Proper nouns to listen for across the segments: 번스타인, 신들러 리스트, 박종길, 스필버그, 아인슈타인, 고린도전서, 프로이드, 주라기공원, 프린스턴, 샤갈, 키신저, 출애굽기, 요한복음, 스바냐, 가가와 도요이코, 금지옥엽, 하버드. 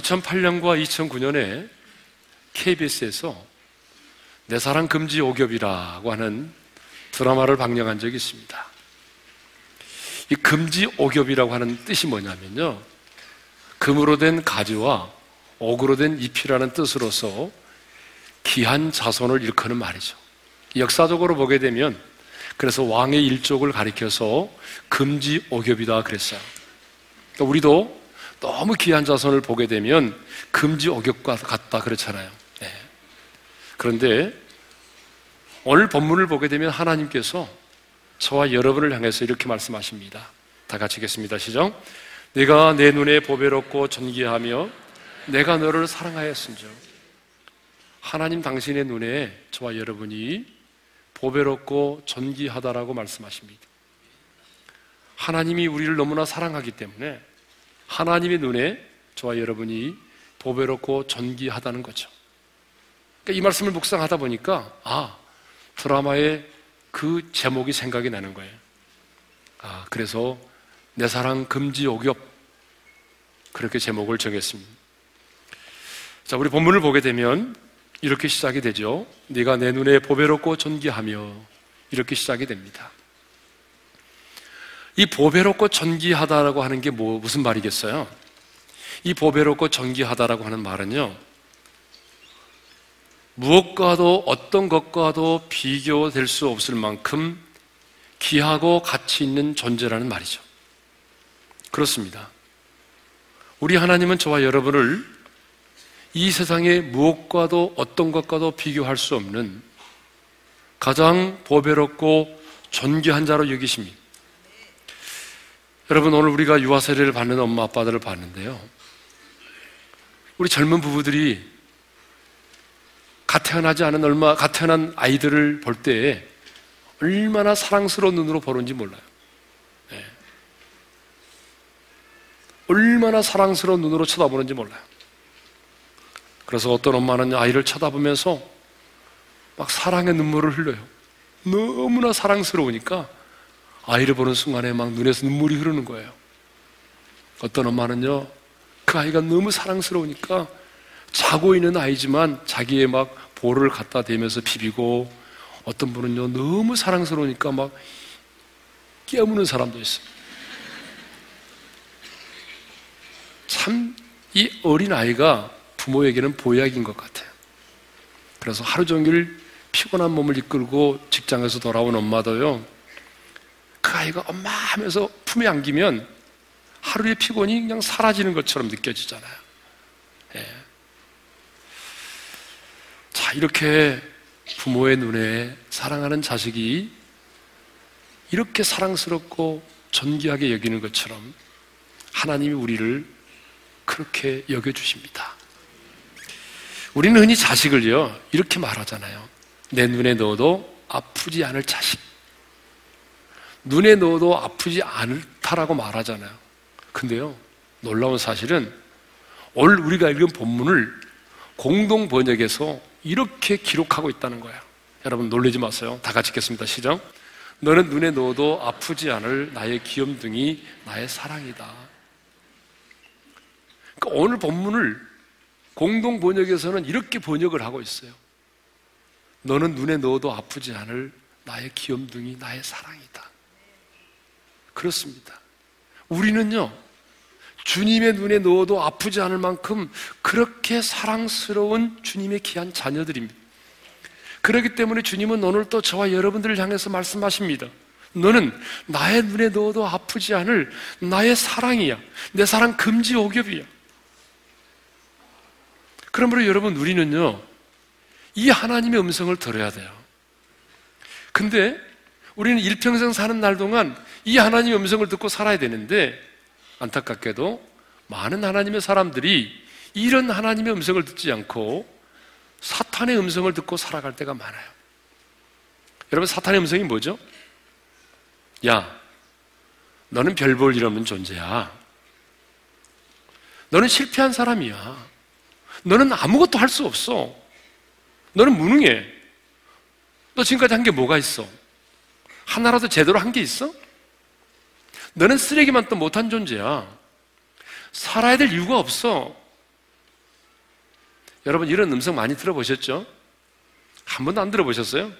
2008년과 2009년에 KBS에서 내 사랑 금지옥엽이라고 하는 드라마를 방영한 적이 있습니다. 이 금지옥엽이라고 하는 뜻이 뭐냐면요, 금으로 된 가지와 옥으로 된 잎이라는 뜻으로서 귀한 자손을 일컫는 말이죠. 역사적으로 보게 되면 그래서 왕의 일족을 가리켜서 금지옥엽이다 그랬어요. 우리도 너무 귀한 자손을 보게 되면 금지옥엽과 같다 그렇잖아요. 네. 그런데 오늘 본문을 보게 되면 하나님께서 저와 여러분을 향해서 이렇게 말씀하십니다. 다 같이 읽겠습니다. 시작. 내가 내 눈에 보배롭고 존귀하며 내가 너를 사랑하였은즉. 하나님 당신의 눈에 저와 여러분이 보배롭고 존귀하다라고 말씀하십니다. 하나님이 우리를 너무나 사랑하기 때문에 하나님의 눈에 저와 여러분이 보배롭고 존귀하다는 거죠. 그러니까 이 말씀을 묵상하다 보니까 드라마의 그 제목이 생각이 나는 거예요. 그래서 내 사랑 금지옥엽 그렇게 제목을 정했습니다. 자, 우리 본문을 보게 되면 이렇게 시작이 되죠. 네가 내 눈에 보배롭고 존귀하며 이렇게 시작이 됩니다. 이 보배롭고 존귀하다라고 하는 게 무슨 말이겠어요? 이 보배롭고 존귀하다라고 하는 말은요, 무엇과도 어떤 것과도 비교될 수 없을 만큼 귀하고 가치 있는 존재라는 말이죠. 그렇습니다. 우리 하나님은 저와 여러분을 이 세상의 무엇과도 어떤 것과도 비교할 수 없는 가장 보배롭고 존귀한 자로 여기십니다. 여러분, 오늘 우리가 유아 세례를 받는 엄마 아빠들을 봤는데요, 우리 젊은 부부들이 갓 태어나지 않은 갓 태어난 아이들을 볼 때에 얼마나 사랑스러운 눈으로 보는지 몰라요. 네. 얼마나 사랑스러운 눈으로 쳐다보는지 몰라요. 그래서 어떤 엄마는 아이를 쳐다보면서 막 사랑의 눈물을 흘려요. 너무나 사랑스러우니까 아이를 보는 순간에 막 눈에서 눈물이 흐르는 거예요. 어떤 엄마는요, 그 아이가 너무 사랑스러우니까 자고 있는 아이지만 자기의 막 볼을 갖다 대면서 비비고, 어떤 분은요, 너무 사랑스러우니까 막 깨무는 사람도 있어요. 참 이 어린 아이가 부모에게는 보약인 것 같아요. 그래서 하루 종일 피곤한 몸을 이끌고 직장에서 돌아온 엄마도요, 그 아이가 엄마 하면서 품에 안기면 하루의 피곤이 그냥 사라지는 것처럼 느껴지잖아요. 예. 자, 이렇게 부모의 눈에 사랑하는 자식이 이렇게 사랑스럽고 존귀하게 여기는 것처럼 하나님이 우리를 그렇게 여겨주십니다. 우리는 흔히 자식을요, 이렇게 말하잖아요. 내 눈에 넣어도 아프지 않을 자식. 눈에 넣어도 아프지 않다라고 말하잖아요. 근데요, 놀라운 사실은 오늘 우리가 읽은 본문을 공동 번역에서 이렇게 기록하고 있다는 거예요. 여러분, 놀라지 마세요. 다 같이 읽겠습니다. 시작. 너는 눈에 넣어도 아프지 않을 나의 귀염둥이, 나의 사랑이다. 그러니까 오늘 본문을 공동 번역에서는 이렇게 번역을 하고 있어요. 너는 눈에 넣어도 아프지 않을 나의 귀염둥이, 나의 사랑이다. 그렇습니다. 우리는요, 주님의 눈에 넣어도 아프지 않을 만큼 그렇게 사랑스러운 주님의 귀한 자녀들입니다. 그렇기 때문에 주님은 오늘 또 저와 여러분들을 향해서 말씀하십니다. 너는 나의 눈에 넣어도 아프지 않을 나의 사랑이야. 내 사랑 금지옥엽이야. 그러므로 여러분, 우리는요, 이 하나님의 음성을 들어야 돼요. 근데 우리는 일평생 사는 날 동안 이 하나님의 음성을 듣고 살아야 되는데, 안타깝게도 많은 하나님의 사람들이 이런 하나님의 음성을 듣지 않고 사탄의 음성을 듣고 살아갈 때가 많아요. 여러분, 사탄의 음성이 뭐죠? 야, 너는 별 볼 일 없는 존재야. 너는 실패한 사람이야. 너는 아무것도 할 수 없어. 너는 무능해. 너 지금까지 한 게 뭐가 있어? 하나라도 제대로 한 게 있어? 너는 쓰레기만 또 못한 존재야. 살아야 될 이유가 없어. 여러분 이런 음성 많이 들어보셨죠? 한 번도 안 들어보셨어요?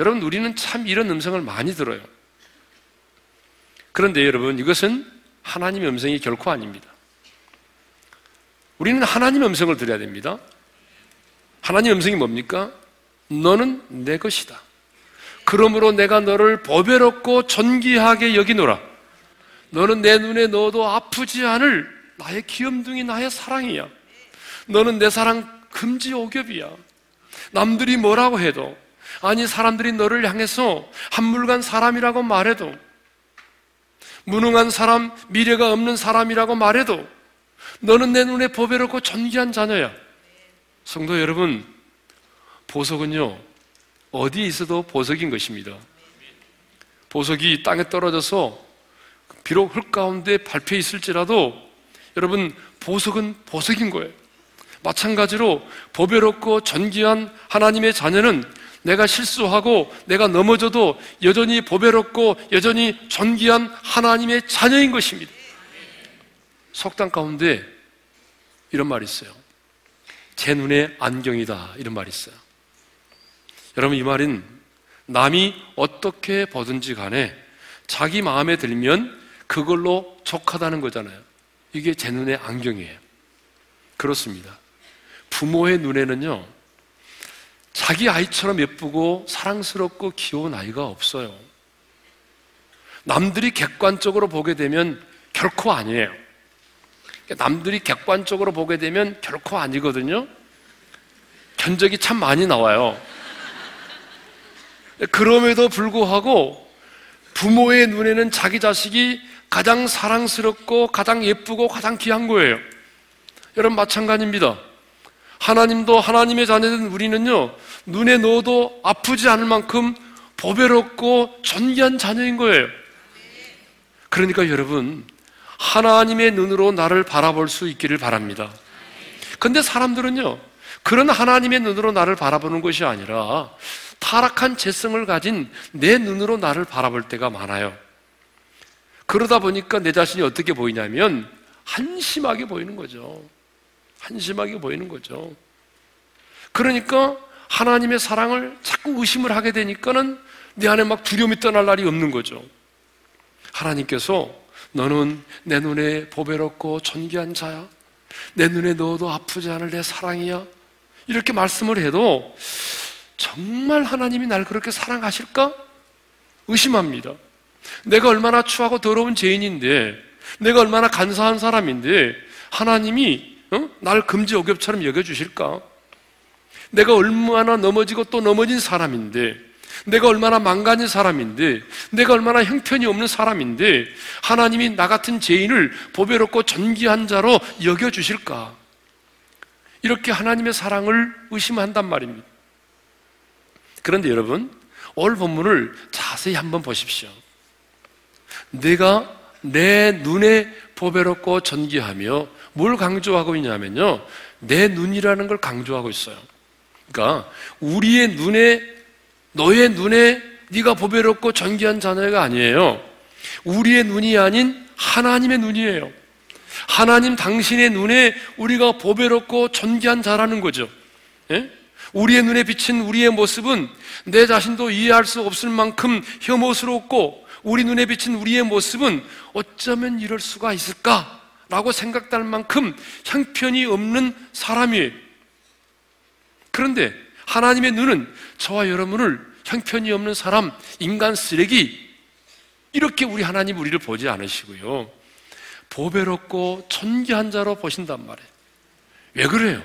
여러분 우리는 참 이런 음성을 많이 들어요. 그런데 여러분 이것은 하나님의 음성이 결코 아닙니다. 우리는 하나님의 음성을 들어야 됩니다. 하나님의 음성이 뭡니까? 너는 내 것이다. 그러므로 내가 너를 보배롭고 존귀하게 여기노라. 너는 내 눈에 넣어도 아프지 않을 나의 귀염둥이 나의 사랑이야. 너는 내 사랑 금지옥엽이야. 남들이 뭐라고 해도, 아니 사람들이 너를 향해서 한물간 사람이라고 말해도, 무능한 사람, 미래가 없는 사람이라고 말해도 너는 내 눈에 보배롭고 존귀한 자녀야. 성도 여러분, 보석은요 어디에 있어도 보석인 것입니다. 보석이 땅에 떨어져서 비록 흙 가운데 밟혀 있을지라도 여러분 보석은 보석인 거예요. 마찬가지로 보배롭고 존귀한 하나님의 자녀는 내가 실수하고 내가 넘어져도 여전히 보배롭고 여전히 존귀한 하나님의 자녀인 것입니다. 속담 가운데 이런 말이 있어요. 제 눈에 안경이다, 이런 말이 있어요. 여러분 이 말은 남이 어떻게 보든지 간에 자기 마음에 들면 그걸로 족하다는 거잖아요. 이게 제 눈에 안경이에요. 그렇습니다. 부모의 눈에는요 자기 아이처럼 예쁘고 사랑스럽고 귀여운 아이가 없어요. 남들이 객관적으로 보게 되면 결코 아니에요. 남들이 객관적으로 보게 되면 결코 아니거든요. 견적이 참 많이 나와요. 그럼에도 불구하고 부모의 눈에는 자기 자식이 가장 사랑스럽고 가장 예쁘고 가장 귀한 거예요. 여러분 마찬가지입니다. 하나님도 하나님의 자녀된 우리는요 눈에 넣어도 아프지 않을 만큼 보배롭고 존귀한 자녀인 거예요. 그러니까 여러분 하나님의 눈으로 나를 바라볼 수 있기를 바랍니다. 근데 사람들은요 그런 하나님의 눈으로 나를 바라보는 것이 아니라 타락한 재성을 가진 내 눈으로 나를 바라볼 때가 많아요. 그러다 보니까 내 자신이 어떻게 보이냐면 한심하게 보이는 거죠. 한심하게 보이는 거죠. 그러니까 하나님의 사랑을 자꾸 의심을 하게 되니까는 내 안에 막 두려움이 떠날 날이 없는 거죠. 하나님께서 너는 내 눈에 보배롭고 존귀한 자야. 내 눈에 넣어도 아프지 않을 내 사랑이야. 이렇게 말씀을 해도 정말 하나님이 날 그렇게 사랑하실까? 의심합니다. 내가 얼마나 추하고 더러운 죄인인데, 내가 얼마나 간사한 사람인데 하나님이 날 금지옥엽처럼 여겨주실까? 내가 얼마나 넘어지고 또 넘어진 사람인데, 내가 얼마나 망가진 사람인데, 내가 얼마나 형편이 없는 사람인데 하나님이 나 같은 죄인을 보배롭고 존귀한 자로 여겨주실까? 이렇게 하나님의 사랑을 의심한단 말입니다. 그런데 여러분 오늘 본문을 자세히 한번 보십시오. 내가 내 눈에 보배롭고 존귀하며, 뭘 강조하고 있냐면요 내 눈이라는 걸 강조하고 있어요. 그러니까 우리의 눈에, 너의 눈에 네가 보배롭고 존귀한 자녀가 아니에요. 우리의 눈이 아닌 하나님의 눈이에요. 하나님 당신의 눈에 우리가 보배롭고 존귀한 자라는 거죠. 예? 우리의 눈에 비친 우리의 모습은 내 자신도 이해할 수 없을 만큼 혐오스럽고, 우리 눈에 비친 우리의 모습은 어쩌면 이럴 수가 있을까라고 생각할 만큼 형편이 없는 사람이에요. 그런데 하나님의 눈은 저와 여러분을 형편이 없는 사람, 인간 쓰레기, 이렇게 우리 하나님 우리를 보지 않으시고요 보배롭고 존귀한 자로 보신단 말이에요. 왜 그래요?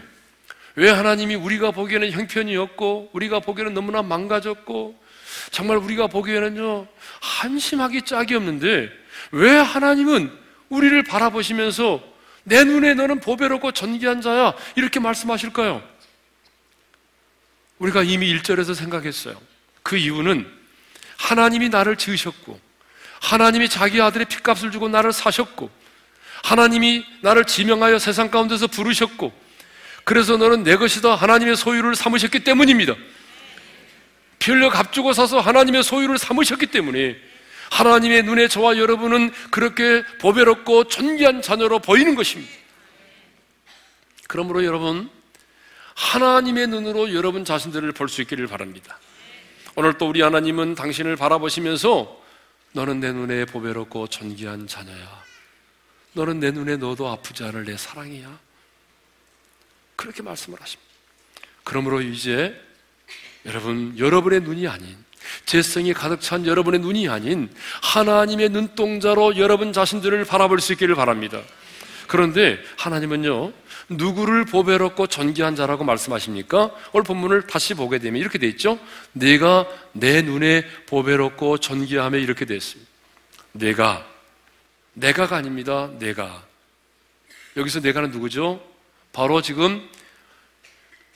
왜 하나님이 우리가 보기에는 형편이 없고, 우리가 보기에는 너무나 망가졌고, 정말 우리가 보기에는요 한심하기 짝이 없는데 왜 하나님은 우리를 바라보시면서 내 눈에 너는 보배롭고 존귀한 자야, 이렇게 말씀하실까요? 우리가 이미 1절에서 생각했어요. 그 이유는 하나님이 나를 지으셨고, 하나님이 자기 아들의 핏값을 주고 나를 사셨고, 하나님이 나를 지명하여 세상 가운데서 부르셨고, 그래서 너는 내 것이다 하나님의 소유를 삼으셨기 때문입니다. 피 흘려 값주고 사서 하나님의 소유를 삼으셨기 때문에 하나님의 눈에 저와 여러분은 그렇게 보배롭고 존귀한 자녀로 보이는 것입니다. 그러므로 여러분, 하나님의 눈으로 여러분 자신들을 볼 수 있기를 바랍니다. 오늘 또 우리 하나님은 당신을 바라보시면서 너는 내 눈에 보배롭고 존귀한 자녀야. 너는 내 눈에 넣어도 아프지 않을 내 사랑이야. 그렇게 말씀을 하십니다. 그러므로 이제 여러분, 여러분의 눈이 아닌 죄성이 가득 찬 여러분의 눈이 아닌 하나님의 눈동자로 여러분 자신들을 바라볼 수 있기를 바랍니다. 그런데 하나님은요, 누구를 보배롭고 존귀한 자라고 말씀하십니까? 오늘 본문을 다시 보게 되면 이렇게 돼 있죠. 내가 내 눈에 보배롭고 존귀하며, 이렇게 돼 있습니다. 내가가 아닙니다. 내가. 여기서 내가는 누구죠? 바로 지금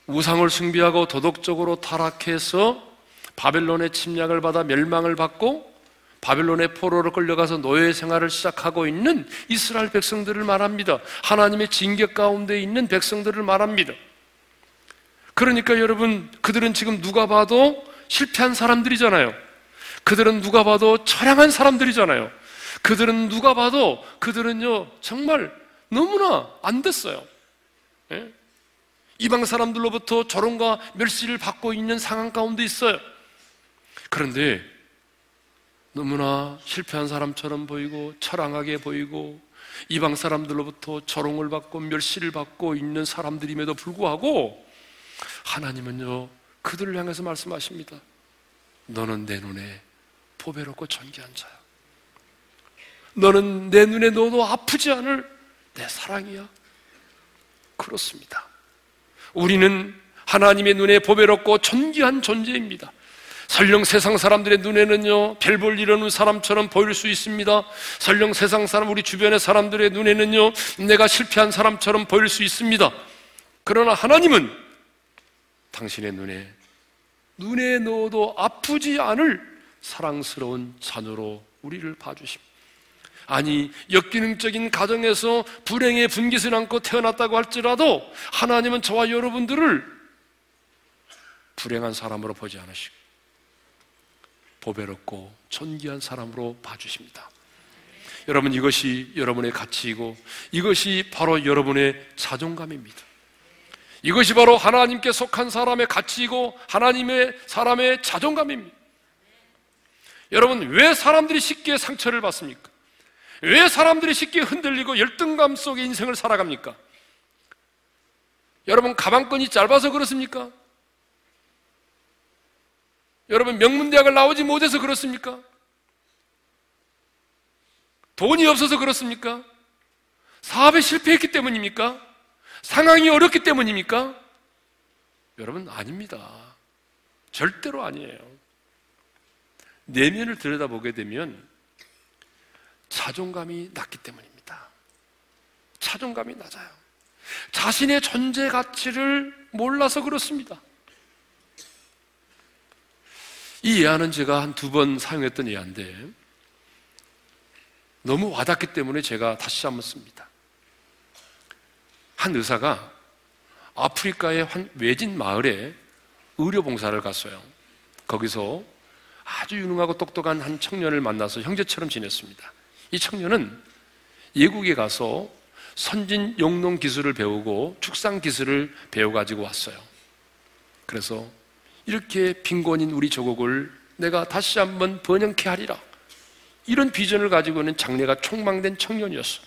우상을 숭배하고 도덕적으로 타락해서 바벨론의 침략을 받아 멸망을 받고 바벨론의 포로로 끌려가서 노예 생활을 시작하고 있는 이스라엘 백성들을 말합니다. 하나님의 징계 가운데 있는 백성들을 말합니다. 그러니까 여러분, 그들은 지금 누가 봐도 실패한 사람들이잖아요. 그들은 누가 봐도 처량한 사람들이잖아요. 그들은 누가 봐도 그들은요, 정말 너무나 안 됐어요. 예? 이방 사람들로부터 조롱과 멸시를 받고 있는 상황 가운데 있어요. 그런데 너무나 실패한 사람처럼 보이고 처량하게 보이고 이방 사람들로부터 조롱을 받고 멸시를 받고 있는 사람들임에도 불구하고 하나님은요, 그들을 향해서 말씀하십니다. 너는 내 눈에 보배롭고 존귀한 자야. 너는 내 눈에 넣어도 아프지 않을 내 사랑이야. 그렇습니다. 우리는 하나님의 눈에 보배롭고 존귀한 존재입니다. 설령 세상 사람들의 눈에는요, 별 볼 일 없는 사람처럼 보일 수 있습니다. 설령 세상 사람, 우리 주변의 사람들의 눈에는요, 내가 실패한 사람처럼 보일 수 있습니다. 그러나 하나님은 당신의 눈에 넣어도 아프지 않을 사랑스러운 자녀로 우리를 봐주십니다. 아니, 역기능적인 가정에서 불행의 분깃을 안고 태어났다고 할지라도 하나님은 저와 여러분들을 불행한 사람으로 보지 않으시고 보배롭고 존귀한 사람으로 봐주십니다. 여러분, 이것이 여러분의 가치이고 이것이 바로 여러분의 자존감입니다. 이것이 바로 하나님께 속한 사람의 가치이고 하나님의 사람의 자존감입니다. 여러분, 왜 사람들이 쉽게 상처를 받습니까? 왜 사람들이 쉽게 흔들리고 열등감 속에 인생을 살아갑니까? 여러분, 가방끈이 짧아서 그렇습니까? 여러분, 명문대학을 나오지 못해서 그렇습니까? 돈이 없어서 그렇습니까? 사업에 실패했기 때문입니까? 상황이 어렵기 때문입니까? 여러분, 아닙니다. 절대로 아니에요. 내면을 들여다보게 되면 자존감이 낮기 때문입니다. 자존감이 낮아요. 자신의 존재 가치를 몰라서 그렇습니다. 이 예화는 제가 한 2번 사용했던 예화인데 너무 와닿기 때문에 제가 다시 한번 씁니다. 한 의사가 아프리카의 한 외진 마을에 의료 봉사를 갔어요. 거기서 아주 유능하고 똑똑한 한 청년을 만나서 형제처럼 지냈습니다. 이 청년은 외국에 가서 선진 영농 기술을 배우고 축산 기술을 배워가지고 왔어요. 그래서 이렇게 빈곤인 우리 조국을 내가 다시 한번 번영케 하리라, 이런 비전을 가지고 있는 장래가 촉망된 청년이었어.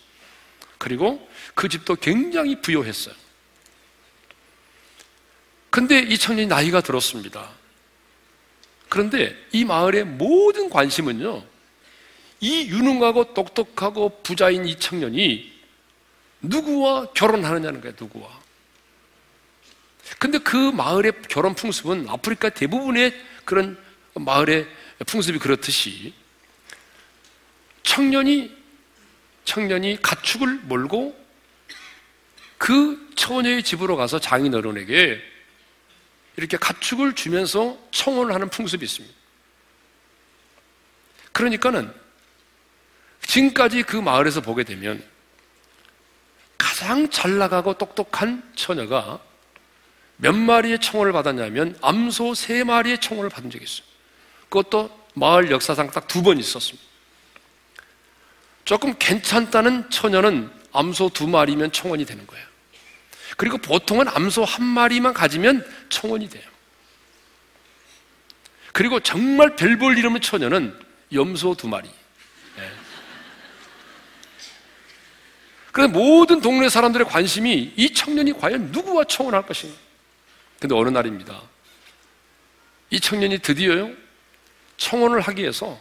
그리고 그 집도 굉장히 부유했어요. 근데 이 청년이 나이가 들었습니다. 그런데 이 마을의 모든 관심은요, 이 유능하고 똑똑하고 부자인 이 청년이 누구와 결혼하느냐는 거예요. 누구와. 근데 그 마을의 결혼 풍습은 아프리카 대부분의 그런 마을의 풍습이 그렇듯이 청년이 가축을 몰고 그 처녀의 집으로 가서 장인어른에게 이렇게 가축을 주면서 청혼을 하는 풍습이 있습니다. 그러니까는 지금까지 그 마을에서 보게 되면 가장 잘나가고 똑똑한 처녀가 몇 마리의 청혼을 받았냐면 암소 3마리의 청혼을 받은 적이 있어요. 그것도 마을 역사상 딱 2번 있었습니다. 조금 괜찮다는 처녀는 암소 2마리면 청혼이 되는 거예요. 그리고 보통은 암소 한 마리만 가지면 청원이 돼요. 그리고 정말 별 볼 일 없는 처녀는 염소 2마리. 네. 그래서 모든 동네 사람들의 관심이 이 청년이 과연 누구와 청혼할 것인가. 근데 어느 날입니다. 이 청년이 드디어요, 청혼을 하기 위해서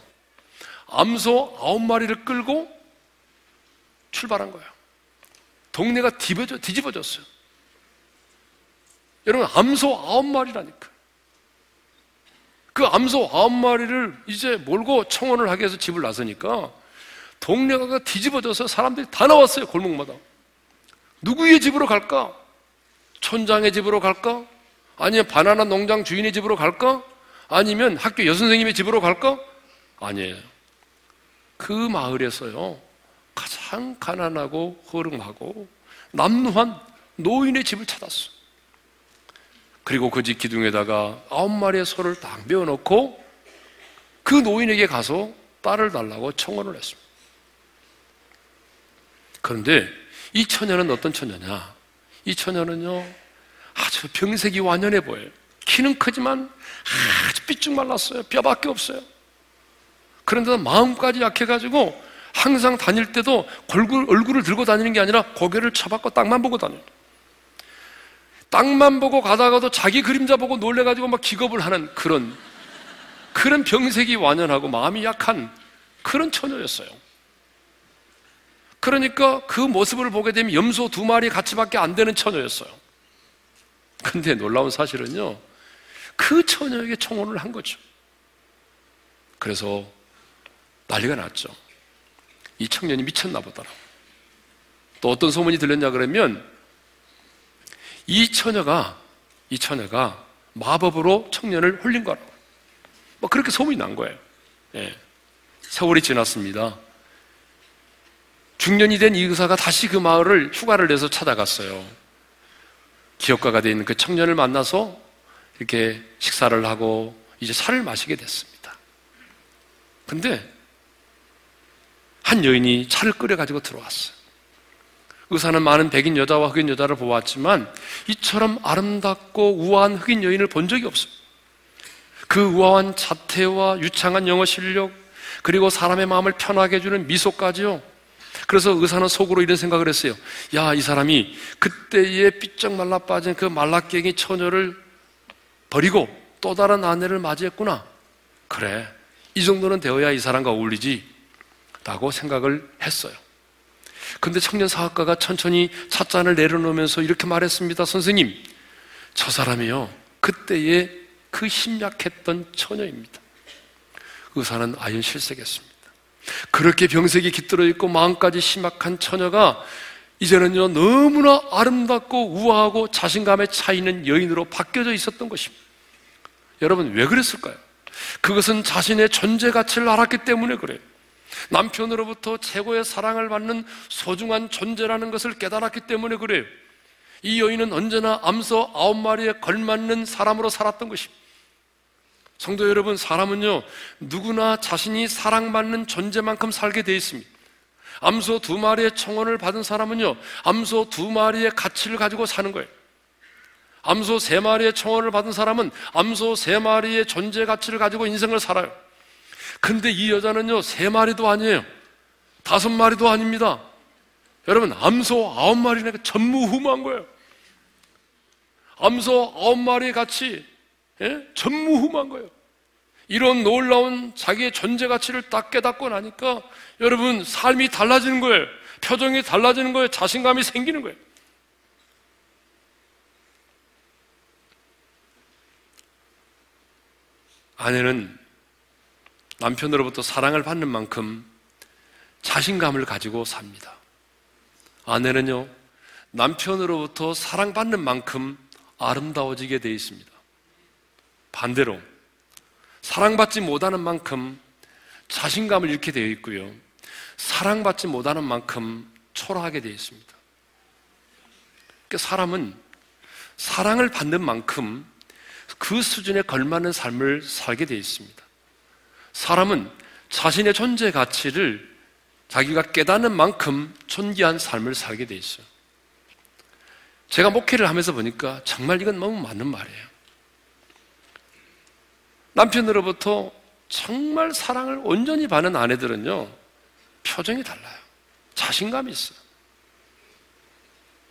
암소 9마리를 끌고 출발한 거예요. 동네가 뒤집어졌어요. 여러분, 암소 9마리라니까. 그 암소 9마리를 이제 몰고 청혼을 하기 위해서 집을 나서니까 동네가 뒤집어져서 사람들이 다 나왔어요, 골목마다. 누구의 집으로 갈까? 촌장의 집으로 갈까? 아니면 바나나 농장 주인의 집으로 갈까? 아니면 학교 여선생님의 집으로 갈까? 아니에요. 그 마을에서요, 가장 가난하고 허름하고 남루한 노인의 집을 찾았어. 그리고 그 집 기둥에다가 9마리의 소를 딱 메워놓고 그 노인에게 가서 딸을 달라고 청혼을 했습니다. 그런데 이 처녀는 어떤 처녀냐? 이 처녀는요, 아주 병색이 완연해 보여요. 키는 크지만 아주 삐쭉 말랐어요. 뼈밖에 없어요. 그런데 마음까지 약해가지고 항상 다닐 때도 얼굴을 들고 다니는 게 아니라 고개를 쳐박고 땅만 보고 다녀요. 땅만 보고 가다가도 자기 그림자 보고 놀래가지고 막 기겁을 하는 그런 병색이 완연하고 마음이 약한 그런 처녀였어요. 그러니까 그 모습을 보게 되면 염소 2마리 같이밖에 안 되는 처녀였어요. 근데 놀라운 사실은요, 그 처녀에게 청혼을 한 거죠. 그래서 난리가 났죠. 이 청년이 미쳤나 보더라. 또 어떤 소문이 들렸냐 그러면 이 처녀가 마법으로 청년을 홀린 거라고. 뭐 그렇게 소문이 난 거예요. 예. 세월이 지났습니다. 중년이 된 이 의사가 다시 그 마을을 휴가를 내서 찾아갔어요. 기업가가 되어 있는 그 청년을 만나서 이렇게 식사를 하고 이제 차를 마시게 됐습니다. 근데 한 여인이 차를 끓여가지고 들어왔어요. 의사는 많은 백인 여자와 흑인 여자를 보았지만 이처럼 아름답고 우아한 흑인 여인을 본 적이 없어요. 그 우아한 자태와 유창한 영어 실력, 그리고 사람의 마음을 편하게 해주는 미소까지요. 그래서 의사는 속으로 이런 생각을 했어요. 야, 이 사람이 그때의 삐쩍 말라 빠진 그 말라깽이 처녀를 버리고 또 다른 아내를 맞이했구나. 그래, 이 정도는 되어야 이 사람과 어울리지 라고 생각을 했어요. 근데 청년 사학가가 천천히 찻잔을 내려놓으면서 이렇게 말했습니다. 선생님, 저 사람이요, 그때의 그 심약했던 처녀입니다. 의사는 아연 실색했습니다. 그렇게 병색이 깃들어 있고 마음까지 심각한 처녀가 이제는요, 너무나 아름답고 우아하고 자신감에 차 있는 여인으로 바뀌어져 있었던 것입니다. 여러분, 왜 그랬을까요? 그것은 자신의 존재 가치를 알았기 때문에 그래요. 남편으로부터 최고의 사랑을 받는 소중한 존재라는 것을 깨달았기 때문에 그래요. 이 여인은 언제나 암소 9마리에 걸맞는 사람으로 살았던 것입니다. 성도 여러분, 사람은요, 누구나 자신이 사랑받는 존재만큼 살게 되어 있습니다. 암소 2마리의 청혼을 받은 사람은요, 암소 2마리의 가치를 가지고 사는 거예요. 암소 3마리의 청혼을 받은 사람은 암소 3마리의 존재 가치를 가지고 인생을 살아요. 근데 이 여자는요, 3마리도 아니에요. 5마리도 아닙니다. 여러분, 암소 9마리니까 전무후무한 거예요. 암소 9마리의 가치, 예? 전무후무한 거예요. 이런 놀라운 자기의 존재 가치를 딱 깨닫고 나니까 여러분, 삶이 달라지는 거예요. 표정이 달라지는 거예요. 자신감이 생기는 거예요. 아내는 남편으로부터 사랑을 받는 만큼 자신감을 가지고 삽니다. 아내는요, 남편으로부터 사랑받는 만큼 아름다워지게 되어 있습니다. 반대로 사랑받지 못하는 만큼 자신감을 잃게 되어 있고요, 사랑받지 못하는 만큼 초라하게 되어 있습니다. 그러니까 사람은 사랑을 받는 만큼 그 수준에 걸맞는 삶을 살게 되어 있습니다. 사람은 자신의 존재 가치를 자기가 깨닫는 만큼 존귀한 삶을 살게 되어 있어요. 제가 목회를 하면서 보니까 정말 이건 너무 맞는 말이에요. 남편으로부터 정말 사랑을 온전히 받는 아내들은요, 표정이 달라요. 자신감이 있어요.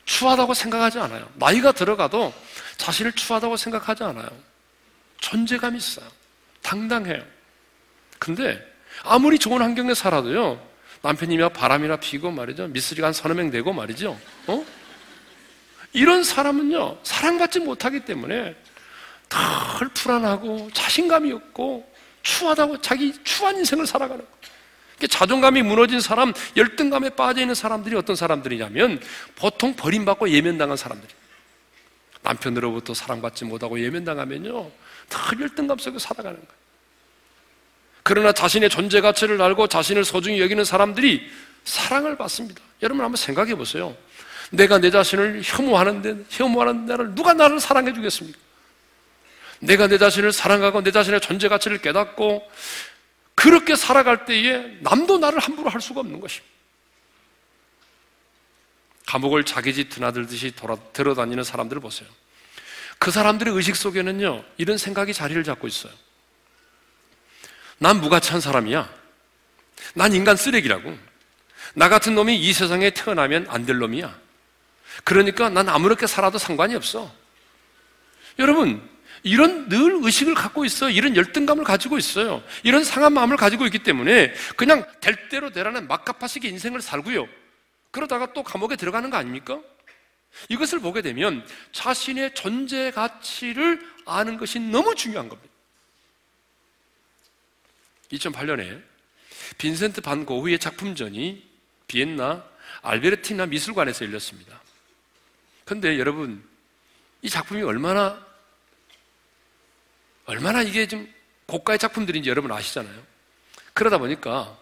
추하다고 생각하지 않아요. 나이가 들어가도 자신을 추하다고 생각하지 않아요. 존재감이 있어요. 당당해요. 근데 아무리 좋은 환경에 살아도요, 남편이 막 바람이나 피고 말이죠, 미스리가 한 서너 명 되고 말이죠, 이런 사람은요 사랑받지 못하기 때문에 덜 불안하고 자신감이 없고 추하다고 자기 추한 인생을 살아가는 거예요. 그러니까 자존감이 무너진 사람, 열등감에 빠져있는 사람들이 어떤 사람들이냐면 보통 버림받고 예면당한 사람들이에요. 남편으로부터 사랑받지 못하고 예면당하면요 다 열등감 속에 살아가는 거예요. 그러나 자신의 존재 가치를 알고 자신을 소중히 여기는 사람들이 사랑을 받습니다. 여러분 한번 생각해 보세요. 내가 내 자신을 혐오하는 나를 누가 나를 사랑해 주겠습니까? 내가 내 자신을 사랑하고 내 자신의 존재 가치를 깨닫고 그렇게 살아갈 때에 남도 나를 함부로 할 수가 없는 것입니다. 감옥을 자기 집 드나들듯이 들어다니는 사람들을 보세요. 그 사람들의 의식 속에는요 이런 생각이 자리를 잡고 있어요. 난 무가치한 사람이야. 난 인간 쓰레기라고. 나 같은 놈이 이 세상에 태어나면 안 될 놈이야. 그러니까 난 아무렇게 살아도 상관이 없어. 여러분, 이런 늘 의식을 갖고 있어요. 이런 열등감을 가지고 있어요. 이런 상한 마음을 가지고 있기 때문에 그냥 될 대로 되라는 막가파식의 인생을 살고요, 그러다가 또 감옥에 들어가는 거 아닙니까? 이것을 보게 되면 자신의 존재 가치를 아는 것이 너무 중요한 겁니다. 2008년에 빈센트 반 고흐의 작품전이 비엔나 알베르티나 미술관에서 열렸습니다. 그런데 여러분, 이 작품이 얼마나 이게 좀 고가의 작품들인지 여러분 아시잖아요. 그러다 보니까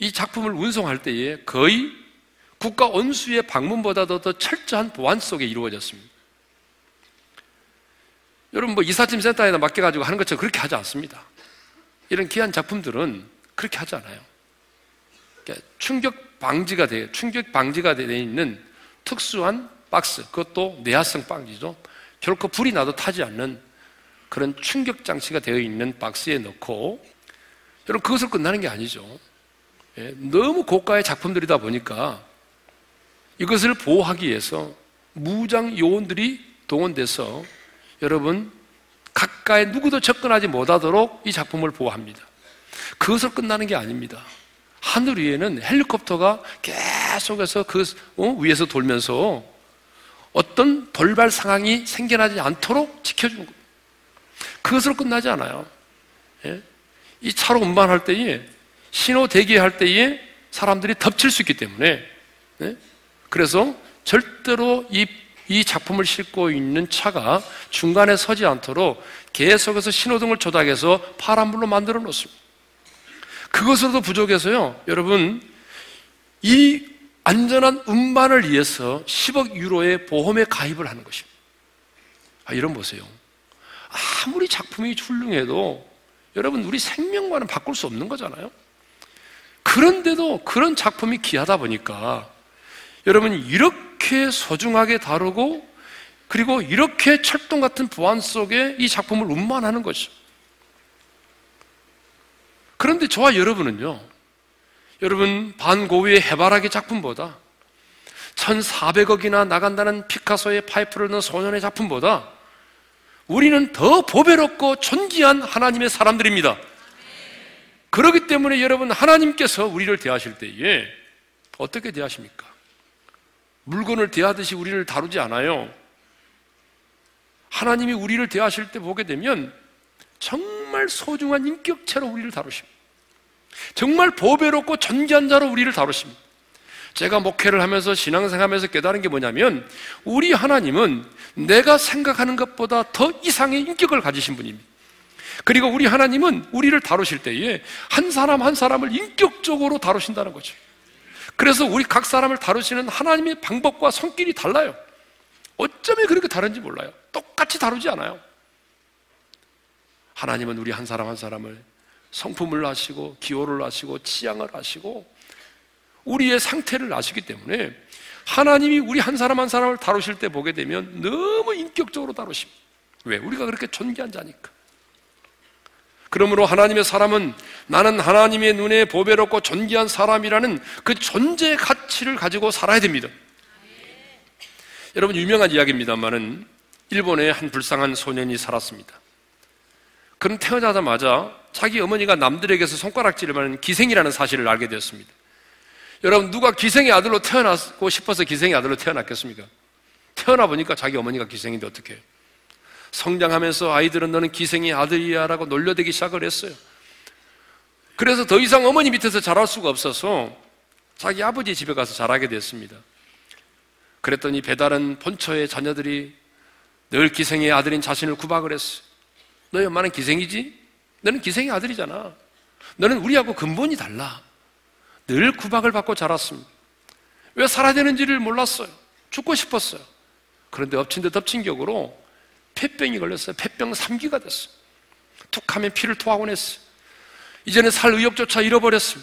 이 작품을 운송할 때에 거의 국가 원수의 방문보다도 더 철저한 보안 속에 이루어졌습니다. 여러분, 이삿짐 센터에다 맡겨가지고 하는 것처럼 그렇게 하지 않습니다. 이런 귀한 작품들은 그렇게 하지 않아요. 그러니까 충격 방지가 되어 있는 특수한 박스, 그것도 내화성 박스죠. 결코 불이 나도 타지 않는 그런 충격 장치가 되어 있는 박스에 넣고, 여러분 그것으로 끝나는 게 아니죠. 너무 고가의 작품들이다 보니까 이것을 보호하기 위해서 무장 요원들이 동원돼서 여러분 가까이 누구도 접근하지 못하도록 이 작품을 보호합니다. 그것으로 끝나는 게 아닙니다. 하늘 위에는 헬리콥터가 계속해서 위에서 돌면서 어떤 돌발 상황이 생겨나지 않도록 지켜주는 겁니다. 그것으로 끝나지 않아요. 이 차로 운반할 때에, 신호 대기할 때에 사람들이 덮칠 수 있기 때문에, 그래서 절대로 이 작품을 싣고 있는 차가 중간에 서지 않도록 계속해서 신호등을 조작해서 파란불로 만들어 놓습니다. 그것으로도 부족해서요, 여러분, 이 안전한 운반을 위해서 10억 유로의 보험에 가입을 하는 것입니다. 이런 보세요. 아무리 작품이 훌륭해도 여러분 우리 생명과는 바꿀 수 없는 거잖아요. 그런데도 그런 작품이 귀하다 보니까 여러분 이렇게 소중하게 다루고 그리고 이렇게 철통 같은 보안 속에 이 작품을 운반하는 거죠. 그런데 저와 여러분은요, 여러분 반 고흐의 해바라기 작품보다 1,400억이나 나간다는 피카소의 파이프를 넣은 소년의 작품보다 우리는 더 보배롭고 존귀한 하나님의 사람들입니다. 그렇기 때문에 여러분 하나님께서 우리를 대하실 때에 어떻게 대하십니까? 물건을 대하듯이 우리를 다루지 않아요. 하나님이 우리를 대하실 때 보게 되면 정말 소중한 인격체로 우리를 다루십니다. 정말 보배롭고 존귀한 자로 우리를 다루십니다. 제가 목회를 하면서 신앙생활하면서 깨달은 게 뭐냐면 우리 하나님은 내가 생각하는 것보다 더 이상의 인격을 가지신 분입니다. 그리고 우리 하나님은 우리를 다루실 때에 한 사람 한 사람을 인격적으로 다루신다는 거죠. 그래서 우리 각 사람을 다루시는 하나님의 방법과 손길이 달라요. 어쩌면 그렇게 다른지 몰라요. 똑같이 다루지 않아요. 하나님은 우리 한 사람 한 사람을 성품을 아시고 기호를 아시고 취향을 아시고 우리의 상태를 아시기 때문에 하나님이 우리 한 사람 한 사람을 다루실 때 보게 되면 너무 인격적으로 다루십니다. 왜? 우리가 그렇게 존귀한 자니까. 그러므로 하나님의 사람은 나는 하나님의 눈에 보배롭고 존귀한 사람이라는 그 존재 가치를 가지고 살아야 됩니다. 여러분, 유명한 이야기입니다만은 일본에 한 불쌍한 소년이 살았습니다. 그는 태어나자마자 자기 어머니가 남들에게서 손가락질을 하는 기생이라는 사실을 알게 되었습니다. 여러분, 누가 기생의 아들로 태어나고 싶어서 기생의 아들로 태어났겠습니까? 태어나 보니까 자기 어머니가 기생인데 어떻게 해요? 성장하면서 아이들은 너는 기생의 아들이야 라고 놀려대기 시작을 했어요. 그래서 더 이상 어머니 밑에서 자랄 수가 없어서 자기 아버지 집에 가서 자라게 됐습니다. 그랬더니 배달은 본처의 자녀들이 늘 기생의 아들인 자신을 구박을 했어요. 너희 엄마는 기생이지? 너는 기생의 아들이잖아. 너는 우리하고 근본이 달라. 늘 구박을 받고 자랐습니다. 왜 살아야 되는지를 몰랐어요. 죽고 싶었어요. 그런데 엎친 데 덮친 격으로 폐병이 걸렸어요. 폐병 3기가 됐어요. 툭하면 피를 토하곤 했어요. 이제는 살 의욕조차 잃어버렸어요.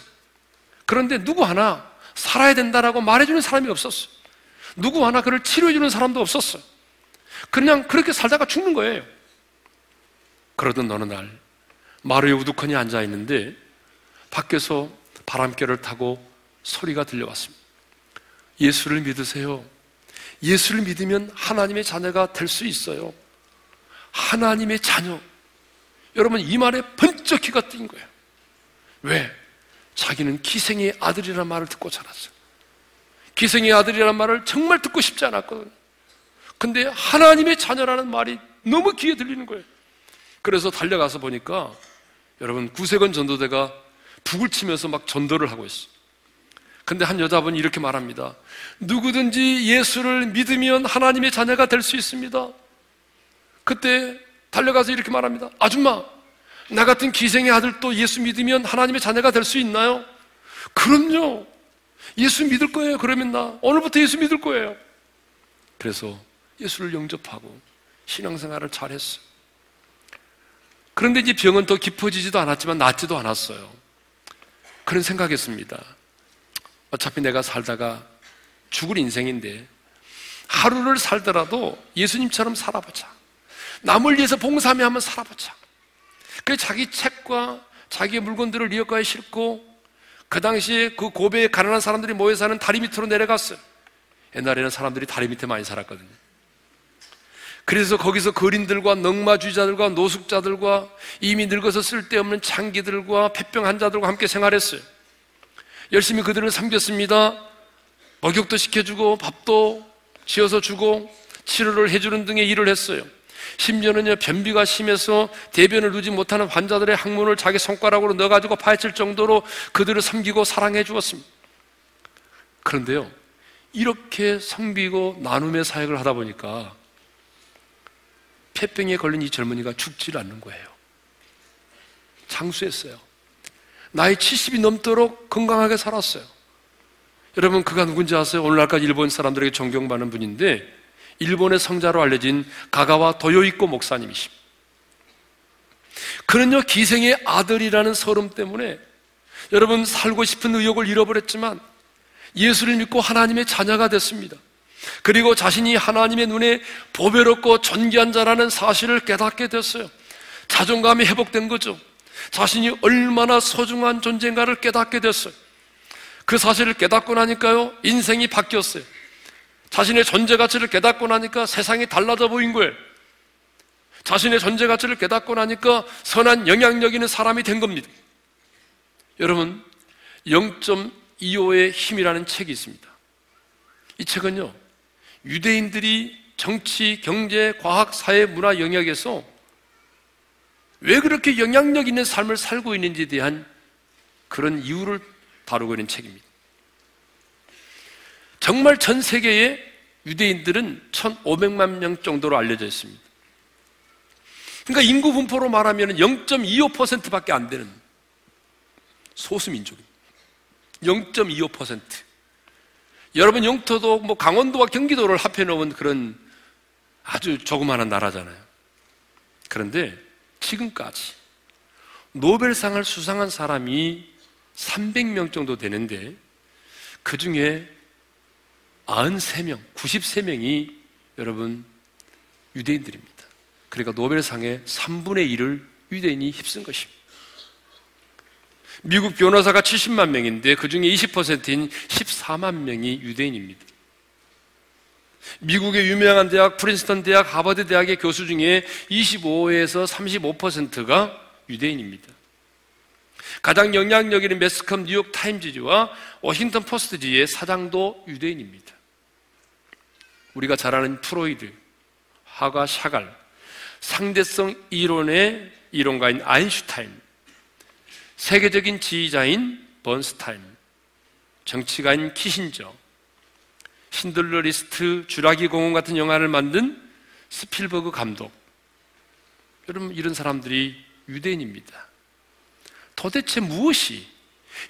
그런데 누구 하나 살아야 된다라고 말해주는 사람이 없었어요. 누구 하나 그를 치료해주는 사람도 없었어요. 그냥 그렇게 살다가 죽는 거예요. 그러던 어느 날 마루에 우두커니 앉아있는데 밖에서 바람결을 타고 소리가 들려왔습니다. 예수를 믿으세요. 예수를 믿으면 하나님의 자녀가 될 수 있어요. 하나님의 자녀. 여러분, 이 말에 번쩍 귀가 뜬 거예요. 왜? 자기는 기생의 아들이라는 말을 듣고 자랐어요. 기생의 아들이라는 말을 정말 듣고 싶지 않았거든요. 근데 하나님의 자녀라는 말이 너무 귀에 들리는 거예요. 그래서 달려가서 보니까 여러분, 구세권 전도대가 북을 치면서 막 전도를 하고 있어요. 근데 한 여자분이 이렇게 말합니다. 누구든지 예수를 믿으면 하나님의 자녀가 될 수 있습니다. 그때 달려가서 이렇게 말합니다. 아줌마, 나 같은 기생의 아들도 예수 믿으면 하나님의 자녀가 될 수 있나요? 그럼요. 예수 믿을 거예요. 그러면 나 오늘부터 예수 믿을 거예요. 그래서 예수를 영접하고 신앙생활을 잘했어요. 그런데 이제 병은 더 깊어지지도 않았지만 낫지도 않았어요. 그런 생각했습니다. 어차피 내가 살다가 죽을 인생인데 하루를 살더라도 예수님처럼 살아보자. 남을 위해서 봉사하며 한번 살아보자. 그래서 자기 책과 자기의 물건들을 리어카에 싣고 그 당시에 그 고베에 가난한 사람들이 모여 사는 다리 밑으로 내려갔어요. 옛날에는 사람들이 다리 밑에 많이 살았거든요. 그래서 거기서 거린들과 넉마주의자들과 노숙자들과 이미 늙어서 쓸데없는 장기들과 폐병 환자들과 함께 생활했어요. 열심히 그들을 섬겼습니다. 목욕도 시켜주고 밥도 지어서 주고 치료를 해주는 등의 일을 했어요. 심지어는요, 변비가 심해서 대변을 누지 못하는 환자들의 항문을 자기 손가락으로 넣어가지고 파헤칠 정도로 그들을 섬기고 사랑해 주었습니다. 그런데요, 이렇게 섬기고 나눔의 사역을 하다 보니까 폐병에 걸린 이 젊은이가 죽질 않는 거예요. 장수했어요. 나이 70이 넘도록 건강하게 살았어요. 여러분, 그가 누군지 아세요? 오늘날까지 일본 사람들에게 존경받는 분인데 일본의 성자로 알려진 가가와 도요이코 목사님이십니다. 그는요, 기생의 아들이라는 서름 때문에 여러분, 살고 싶은 의욕을 잃어버렸지만 예수를 믿고 하나님의 자녀가 됐습니다. 그리고 자신이 하나님의 눈에 보배롭고 존귀한 자라는 사실을 깨닫게 됐어요. 자존감이 회복된 거죠. 자신이 얼마나 소중한 존재인가를 깨닫게 됐어요. 그 사실을 깨닫고 나니까요, 인생이 바뀌었어요. 자신의 존재 가치를 깨닫고 나니까 세상이 달라져 보인 거예요. 자신의 존재 가치를 깨닫고 나니까 선한 영향력 있는 사람이 된 겁니다. 여러분, 0.25의 힘이라는 책이 있습니다. 이 책은요, 유대인들이 정치, 경제, 과학, 사회, 문화 영역에서 왜 그렇게 영향력 있는 삶을 살고 있는지에 대한 그런 이유를 다루고 있는 책입니다. 정말 전 세계의 유대인들은 1,500만 명 정도로 알려져 있습니다. 그러니까 인구 분포로 말하면 0.25%밖에 안 되는 소수민족입니다. 0.25%. 여러분, 영토도 뭐 강원도와 경기도를 합해 놓은 그런 아주 조그마한 나라잖아요. 그런데 지금까지 노벨상을 수상한 사람이 300명 정도 되는데 그 중에 93명, 93명이 여러분 유대인들입니다. 그러니까 노벨상의 3분의 1을 유대인이 휩쓴 것입니다. 미국 변호사가 70만 명인데 그중에 20%인 14만 명이 유대인입니다. 미국의 유명한 대학, 프린스턴 대학, 하버드 대학의 교수 중에 25에서 35%가 유대인입니다. 가장 영향력 있는 매스컴 뉴욕타임즈지와 워싱턴 포스트지의 사장도 유대인입니다. 우리가 잘 아는 프로이드, 하가 샤갈, 상대성 이론의 이론가인 아인슈타인, 세계적인 지휘자인 번스타인, 정치가인 키신저, 신들러 리스트, 주라기공원 같은 영화를 만든 스필버그 감독, 여러분 이런 사람들이 유대인입니다. 도대체 무엇이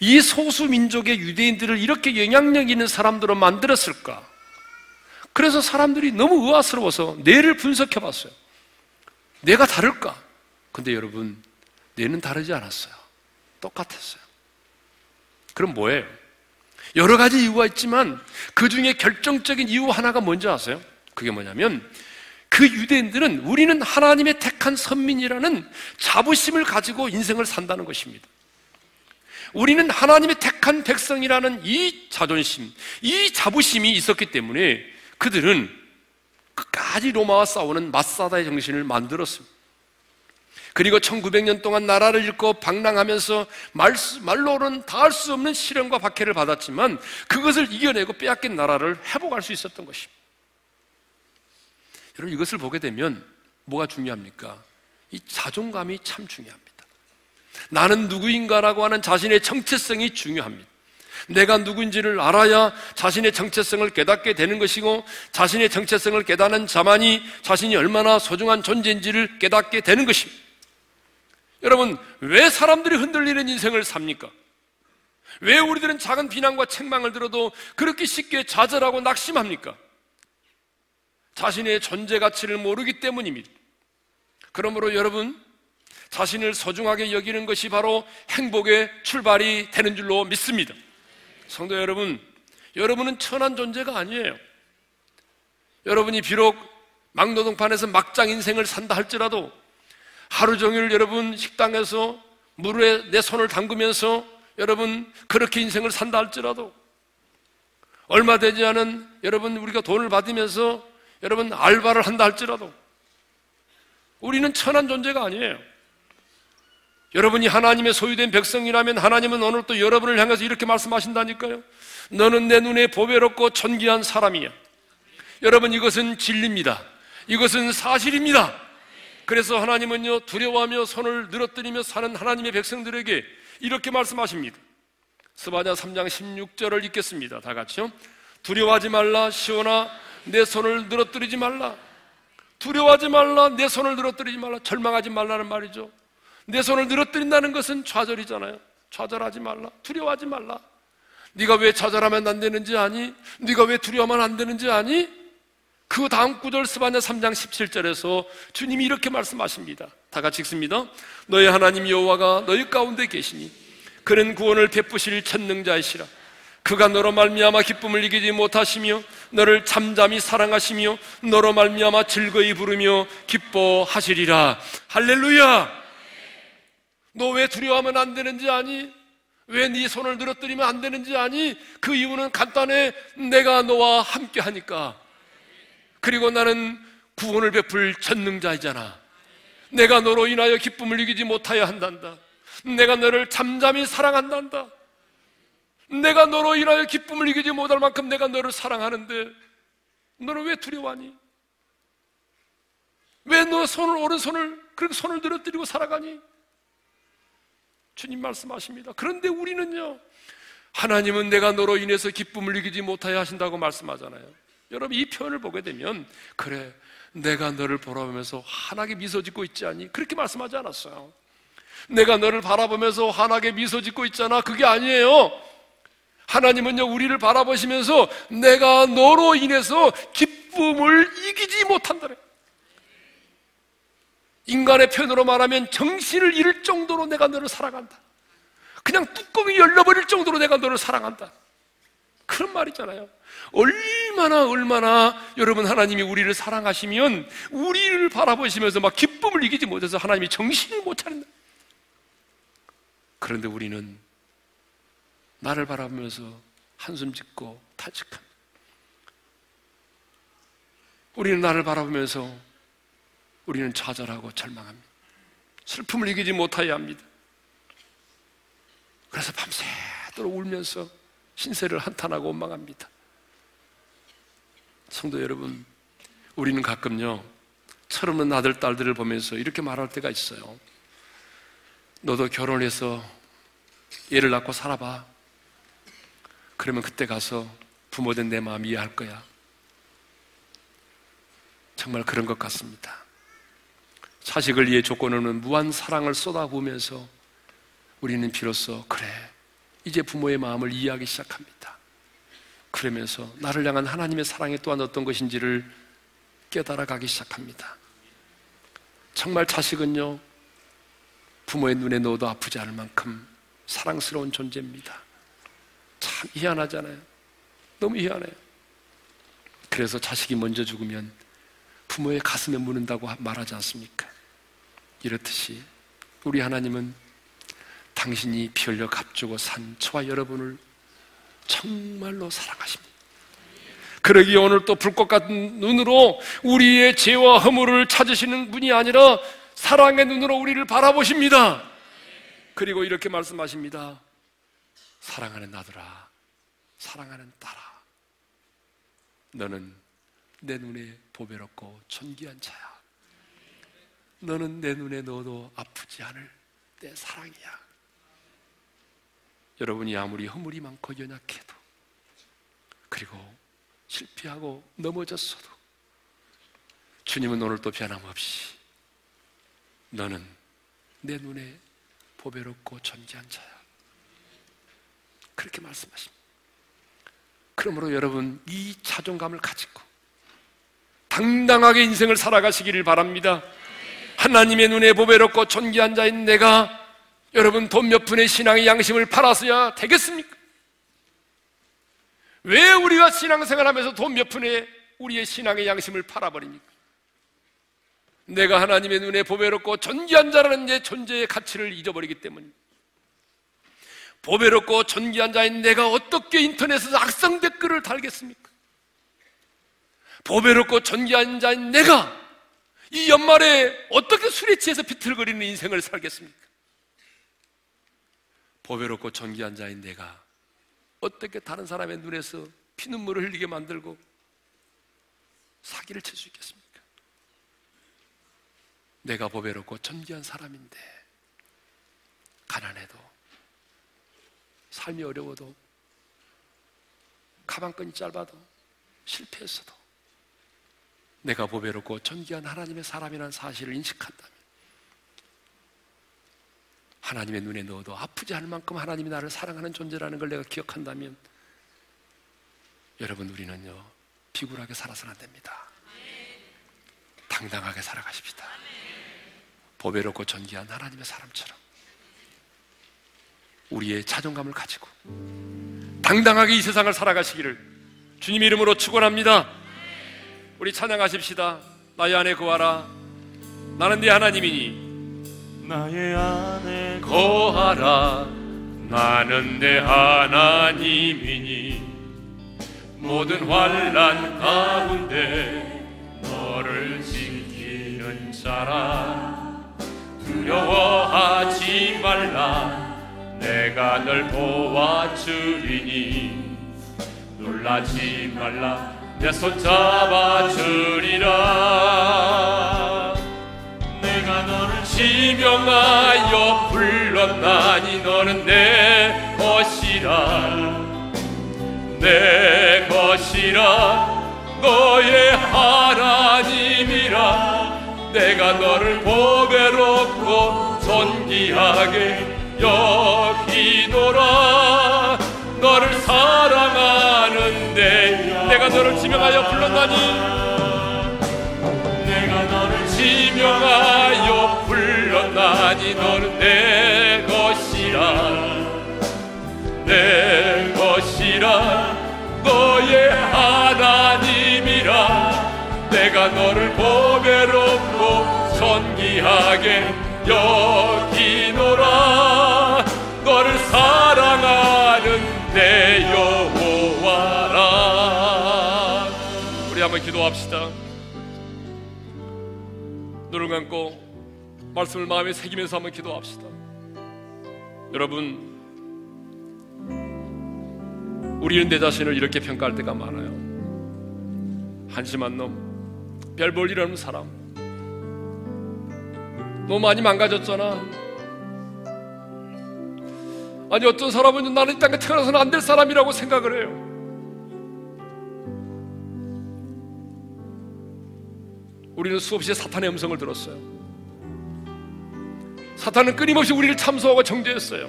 이 소수민족의 유대인들을 이렇게 영향력 있는 사람들로 만들었을까? 그래서 사람들이 너무 의아스러워서 뇌를 분석해 봤어요. 뇌가 다를까? 근데 여러분, 뇌는 다르지 않았어요. 똑같았어요. 그럼 뭐예요? 여러 가지 이유가 있지만 그 중에 결정적인 이유 하나가 뭔지 아세요? 그게 뭐냐면 그 유대인들은 우리는 하나님의 택한 선민이라는 자부심을 가지고 인생을 산다는 것입니다. 우리는 하나님의 택한 백성이라는 이 자존심, 이 자부심이 있었기 때문에 그들은 끝까지 로마와 싸우는 마사다의 정신을 만들었습니다. 그리고 1900년 동안 나라를 잃고 방랑하면서 말로는 다 할 수 없는 시련과 박해를 받았지만 그것을 이겨내고 빼앗긴 나라를 회복할 수 있었던 것입니다. 여러분 이것을 보게 되면 뭐가 중요합니까? 이 자존감이 참 중요합니다. 나는 누구인가라고 하는 자신의 정체성이 중요합니다. 내가 누구인지를 알아야 자신의 정체성을 깨닫게 되는 것이고 자신의 정체성을 깨닫는 자만이 자신이 얼마나 소중한 존재인지를 깨닫게 되는 것입니다. 여러분 왜 사람들이 흔들리는 인생을 삽니까? 왜 우리들은 작은 비난과 책망을 들어도 그렇게 쉽게 좌절하고 낙심합니까? 자신의 존재 가치를 모르기 때문입니다. 그러므로 여러분, 자신을 소중하게 여기는 것이 바로 행복의 출발이 되는 줄로 믿습니다. 성도 여러분, 여러분은 천한 존재가 아니에요. 여러분이 비록 막노동판에서 막장 인생을 산다 할지라도 하루 종일 여러분 식당에서 물에 내 손을 담그면서 여러분 그렇게 인생을 산다 할지라도 얼마 되지 않은 여러분 우리가 돈을 받으면서 여러분 알바를 한다 할지라도 우리는 천한 존재가 아니에요. 여러분이 하나님의 소유된 백성이라면 하나님은 오늘 또 여러분을 향해서 이렇게 말씀하신다니까요. 너는 내 눈에 보배롭고 존귀한 사람이야. 여러분 이것은 진리입니다. 이것은 사실입니다. 그래서 하나님은요 두려워하며 손을 늘어뜨리며 사는 하나님의 백성들에게 이렇게 말씀하십니다. 스바냐 3장 16절을 읽겠습니다. 다 같이요. 두려워하지 말라 시온아 내 손을 늘어뜨리지 말라. 두려워하지 말라. 내 손을 늘어뜨리지 말라. 절망하지 말라는 말이죠. 내 손을 늘어뜨린다는 것은 좌절이잖아요. 좌절하지 말라. 두려워하지 말라. 네가 왜 좌절하면 안 되는지 아니? 네가 왜 두려워하면 안 되는지 아니? 그 다음 구절 스바냐 3장 17절에서 주님이 이렇게 말씀하십니다. 다 같이 읽습니다. 너의 하나님 여호와가 너희 가운데 계시니 그는 구원을 베푸실 전능자이시라. 그가 너로 말미암아 기쁨을 이기지 못하시며 너를 잠잠히 사랑하시며 너로 말미암아 즐거이 부르며 기뻐하시리라. 할렐루야. 너 왜 두려워하면 안 되는지 아니? 왜 네 손을 늘어뜨리면 안 되는지 아니? 그 이유는 간단해. 내가 너와 함께 하니까. 그리고 나는 구원을 베풀 전능자이잖아. 내가 너로 인하여 기쁨을 이기지 못하여 한단다. 내가 너를 잠잠히 사랑한단다. 내가 너로 인하여 기쁨을 이기지 못할 만큼 내가 너를 사랑하는데 너는 왜 두려워하니? 왜 너 오른손을 그렇게 손을 늘어뜨리고 살아가니? 주님 말씀하십니다. 그런데 우리는요 하나님은 내가 너로 인해서 기쁨을 이기지 못하여 하신다고 말씀하잖아요. 여러분 이 표현을 보게 되면 그래 내가 너를 바라보면서 환하게 미소 짓고 있지 않니? 그렇게 말씀하지 않았어요. 내가 너를 바라보면서 환하게 미소 짓고 있잖아. 그게 아니에요. 하나님은요 우리를 바라보시면서 내가 너로 인해서 기쁨을 이기지 못한다래. 인간의 표현으로 말하면 정신을 잃을 정도로 내가 너를 사랑한다. 그냥 뚜껑이 열려버릴 정도로 내가 너를 사랑한다. 그런 말 있잖아요. 얼마나 여러분 하나님이 우리를 사랑하시면 우리를 바라보시면서 막 기쁨을 이기지 못해서 하나님이 정신을 못 차린다. 그런데 우리는 나를 바라보면서 한숨 짓고 타직합니다. 우리는 나를 바라보면서 우리는 좌절하고 절망합니다. 슬픔을 이기지 못해야 합니다. 그래서 밤새도록 울면서 신세를 한탄하고 원망합니다. 성도 여러분, 우리는 가끔요 철없는 아들, 딸들을 보면서 이렇게 말할 때가 있어요. 너도 결혼해서 애를 낳고 살아봐. 그러면 그때 가서 부모된 내 마음 이해할 거야. 정말 그런 것 같습니다. 자식을 위해 조건 없는 무한 사랑을 쏟아부으면서 우리는 비로소 그래, 이제 부모의 마음을 이해하기 시작합니다. 그러면서 나를 향한 하나님의 사랑이 또한 어떤 것인지를 깨달아가기 시작합니다. 정말 자식은요 부모의 눈에 넣어도 아프지 않을 만큼 사랑스러운 존재입니다. 참 희한하잖아요. 너무 희한해요. 그래서 자식이 먼저 죽으면 부모의 가슴에 묻는다고 말하지 않습니까? 이렇듯이 우리 하나님은 당신이 피 흘려 값주고 산 저와 여러분을 정말로 사랑하십니다. 그러기에 오늘 또 불꽃 같은 눈으로 우리의 죄와 허물을 찾으시는 분이 아니라 사랑의 눈으로 우리를 바라보십니다. 그리고 이렇게 말씀하십니다. 사랑하는 아들아, 사랑하는 딸아, 너는 내 눈에 보배롭고 존귀한 자야. 너는 내 눈에 넣어도 아프지 않을 내 사랑이야. 여러분이 아무리 허물이 많고 연약해도, 그리고 실패하고 넘어졌어도, 주님은 오늘도 변함없이 너는 내 눈에 보배롭고 존귀한 자야. 그렇게 말씀하십니다. 그러므로 여러분, 이 자존감을 가지고 당당하게 인생을 살아가시기를 바랍니다. 하나님의 눈에 보배롭고 존귀한 자인 내가 여러분 돈 몇 푼의 신앙의 양심을 팔아서야 되겠습니까? 왜 우리가 신앙생활하면서 돈 몇 푼의 우리의 신앙의 양심을 팔아버립니까? 내가 하나님의 눈에 보배롭고 존귀한 자라는 내 존재의 가치를 잊어버리기 때문입니다. 보배롭고 존귀한 자인 내가 어떻게 인터넷에서 악성 댓글을 달겠습니까? 보배롭고 존귀한 자인 내가 이 연말에 어떻게 술에 취해서 비틀거리는 인생을 살겠습니까? 보배롭고 존귀한 자인 내가 어떻게 다른 사람의 눈에서 피눈물을 흘리게 만들고 사기를 칠 수 있겠습니까? 내가 보배롭고 존귀한 사람인데 가난해도, 삶이 어려워도, 가방끈이 짧아도, 실패했어도 내가 보배롭고 존귀한 하나님의 사람이라는 사실을 인식한다면, 하나님의 눈에 넣어도 아프지 않을 만큼 하나님이 나를 사랑하는 존재라는 걸 내가 기억한다면, 여러분 우리는요 비굴하게 살아서는 안 됩니다. 당당하게 살아가십시다. 보배롭고 존귀한 하나님의 사람처럼 우리의 자존감을 가지고 당당하게 이 세상을 살아가시기를 주님의 이름으로 축원합니다. 우리 찬양하십시다. 나의 안에 거하라. 나는 네 하나님이니. 나의 안에 거하라. 나는 내 하나님이니. 모든 환난 가운데 너를 지키는 자라. 두려워하지 말라. 내가 널 도와주리니. 놀라지 말라. 내 손 잡아주리라. 내가 너를 지명하여 불렀나니 너는 내 것이라. 내 것이라. 너의 하나님이라. 내가 너를 보배롭고 존귀하게 여기노라. 너를 사랑하는데 내가 너를 지명하여 불렀나니. 지명하여 불렀나니 너는 내 것이라. 내 것이라. 내가 너를 보배롭고 존귀하게 여기노라. 너를 사랑하는 내 여호와라. 우리 한번 기도합시다. 눈을 감고 말씀을 마음에 새기면서 한번 기도합시다. 여러분, 우리는 내 자신을 이렇게 평가할 때가 많아요. 한심한 놈, 별 볼 일 없는 사람, 너무 많이 망가졌잖아. 아니 어떤 사람은 나는 이 땅에 태어나서는 안 될 사람이라고 생각을 해요. 우리는 수없이 사탄의 음성을 들었어요. 사탄은 끊임없이 우리를 참소하고 정죄했어요.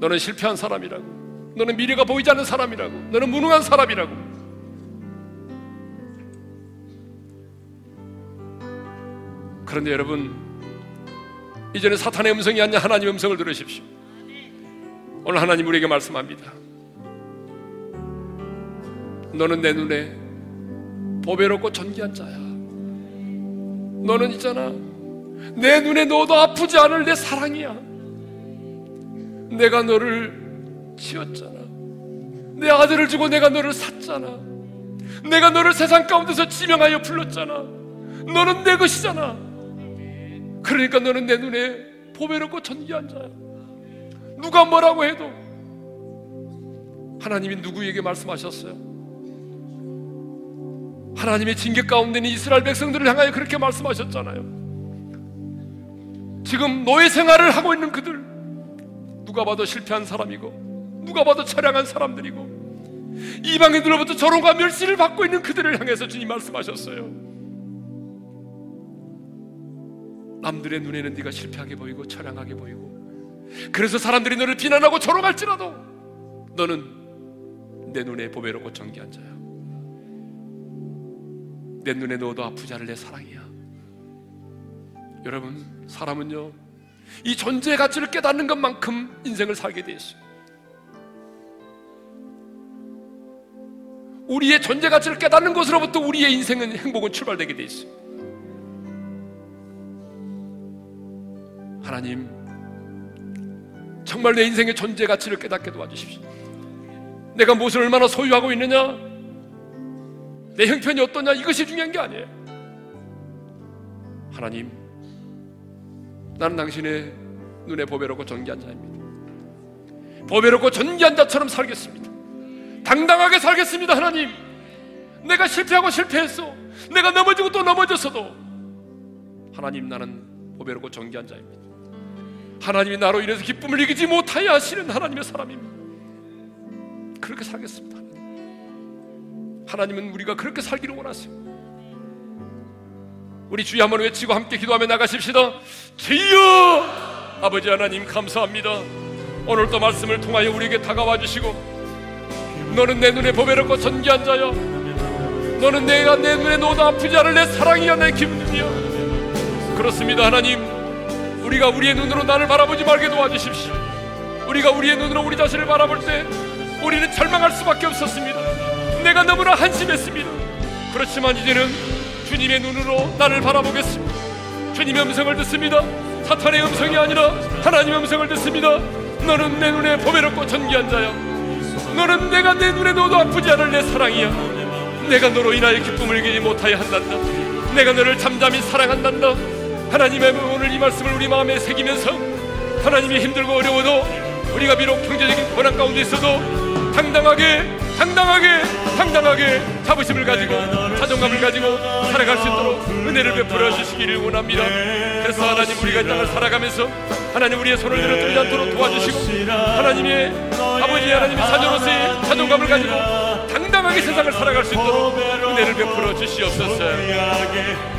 너는 실패한 사람이라고, 너는 미래가 보이지 않는 사람이라고, 너는 무능한 사람이라고. 그런데 여러분, 이제는 사탄의 음성이 아니라 하나님의 음성을 들으십시오. 오늘 하나님 우리에게 말씀합니다. 너는 내 눈에 보배롭고 존귀한 자야. 너는 있잖아, 내 눈에 넣어도 아프지 않을 내 사랑이야. 내가 너를 지었잖아. 내 아들을 주고 내가 너를 샀잖아. 내가 너를 세상 가운데서 지명하여 불렀잖아. 너는 내 것이잖아. 그러니까 너는 내 눈에 보배롭고 존귀한 자야. 누가 뭐라고 해도. 하나님이 누구에게 말씀하셨어요? 하나님의 징계 가운데는 이스라엘 백성들을 향하여 그렇게 말씀하셨잖아요. 지금 노예 생활을 하고 있는 그들, 누가 봐도 실패한 사람이고, 누가 봐도 처량한 사람들이고, 이방인들로부터 조롱과 멸시를 받고 있는 그들을 향해서 주님 말씀하셨어요. 남들의 눈에는 네가 실패하게 보이고 처량하게 보이고, 그래서 사람들이 너를 비난하고 조롱할지라도 너는 내 눈에 보배롭고 존귀한 자야. 내 눈에 넣어도 아프지 않을 내 사랑이야. 여러분, 사람은요, 이 존재의 가치를 깨닫는 것만큼 인생을 살게 돼 있어요. 우리의 존재 가치를 깨닫는 것으로부터 우리의 인생은, 행복은 출발되게 돼 있어요. 하나님, 정말 내 인생의 존재 가치를 깨닫게 도와주십시오. 내가 무엇을 얼마나 소유하고 있느냐, 내 형편이 어떠냐, 이것이 중요한 게 아니에요. 하나님, 나는 당신의 눈에 보배롭고 존귀한 자입니다. 보배롭고 존귀한 자처럼 살겠습니다. 당당하게 살겠습니다. 하나님, 내가 실패하고 실패했어, 내가 넘어지고 또 넘어졌어도 하나님, 나는 보배롭고 존귀한 자입니다. 하나님이 나로 인해서 기쁨을 이기지 못하여 하시는 하나님의 사람입니다. 그렇게 살겠습니다. 하나님은 우리가 그렇게 살기를 원하세요. 우리 주여 한번 외치고 함께 기도하며 나가십시다. 주여! 아버지 하나님 감사합니다. 오늘도 말씀을 통하여 우리에게 다가와 주시고, 너는 내 눈에 보배롭고 존귀한 자여, 너는 내가 내 눈에 넣어도 아프지 않을 내 사랑이야, 내 기쁨이야. 그렇습니다. 하나님, 우리가 우리의 눈으로 나를 바라보지 말게 도와주십시오. 우리가 우리의 눈으로 우리 자신을 바라볼 때 우리는 절망할 수밖에 없었습니다. 내가 너무나 한심했습니다. 그렇지만 이제는 주님의 눈으로 나를 바라보겠습니다. 주님의 음성을 듣습니다. 사탄의 음성이 아니라 하나님의 음성을 듣습니다. 너는 내 눈에 보배롭고 존귀한 자여, 너는 내가 내 눈에 넣어도 아프지 않을 내 사랑이야. 내가 너로 인하여 기쁨을 이기지 못하여 한단다. 내가 너를 잠잠히 사랑한단다. 하나님의 오늘 이 말씀을 우리 마음에 새기면서, 하나님이 힘들고 어려워도, 우리가 비록 경제적인 고난 가운데 있어도 당당하게 자부심을 가지고 자존감을 가지고 살아갈 수 있도록 은혜를 베풀어 주시기를 원합니다. 그래서 하나님, 우리가 이 땅을 살아가면서 하나님 우리의 손을 들어 떨지 않도록 도와주시고, 하나님의 아버지 하나님의 자녀로서의 자존감을 가지고 당당하게 세상을 살아갈 수 있도록 은혜를 베풀어 주시옵소서.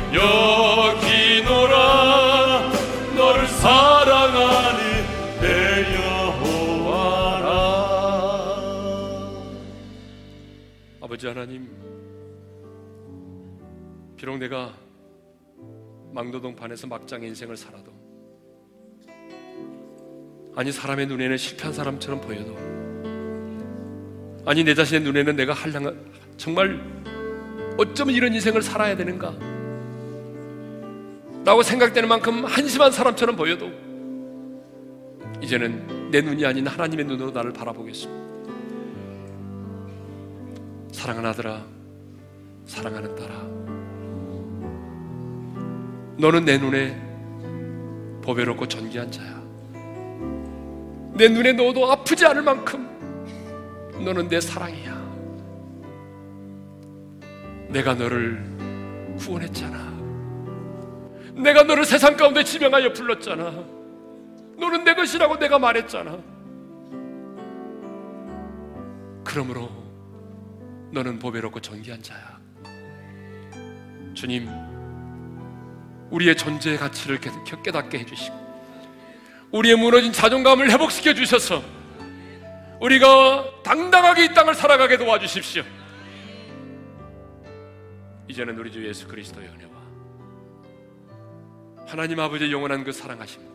여기노라 너를 사랑하는 내 여호와라. 아버지 하나님, 비록 내가 망도동판에서 막장의 인생을 살아도, 아니 사람의 눈에는 실패한 사람처럼 보여도, 아니 내 자신의 눈에는 내가 정말 어쩌면 이런 인생을 살아야 되는가 라고 생각되는 만큼 한심한 사람처럼 보여도 이제는 내 눈이 아닌 하나님의 눈으로 나를 바라보겠습니다. 사랑하는 아들아, 사랑하는 딸아, 너는 내 눈에 보배롭고 존귀한 자야. 내 눈에 넣어도 아프지 않을 만큼 너는 내 사랑이야. 내가 너를 구원했잖아. 내가 너를 세상 가운데 지명하여 불렀잖아. 너는 내 것이라고 내가 말했잖아. 그러므로 너는 보배롭고 존귀한 자야. 주님, 우리의 존재의 가치를 깨닫게 해주시고 우리의 무너진 자존감을 회복시켜 주셔서 우리가 당당하게 이 땅을 살아가게 도와주십시오. 이제는 우리 주 예수 그리스도의 은혜와 하나님 아버지의 영원한 그 사랑하심과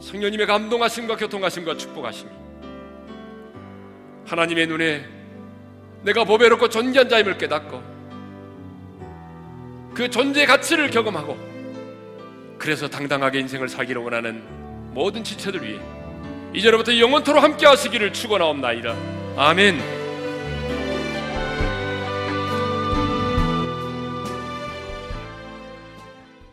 성령님의 감동하심과 교통하심과 축복하심이 하나님의 눈에 내가 보배롭고 존귀한 자임을 깨닫고 그 존재의 가치를 경험하고 그래서 당당하게 인생을 살기를 원하는 모든 지체들 위해 이제로부터 영원토록 함께 하시기를 축원하옵나이다. 아멘.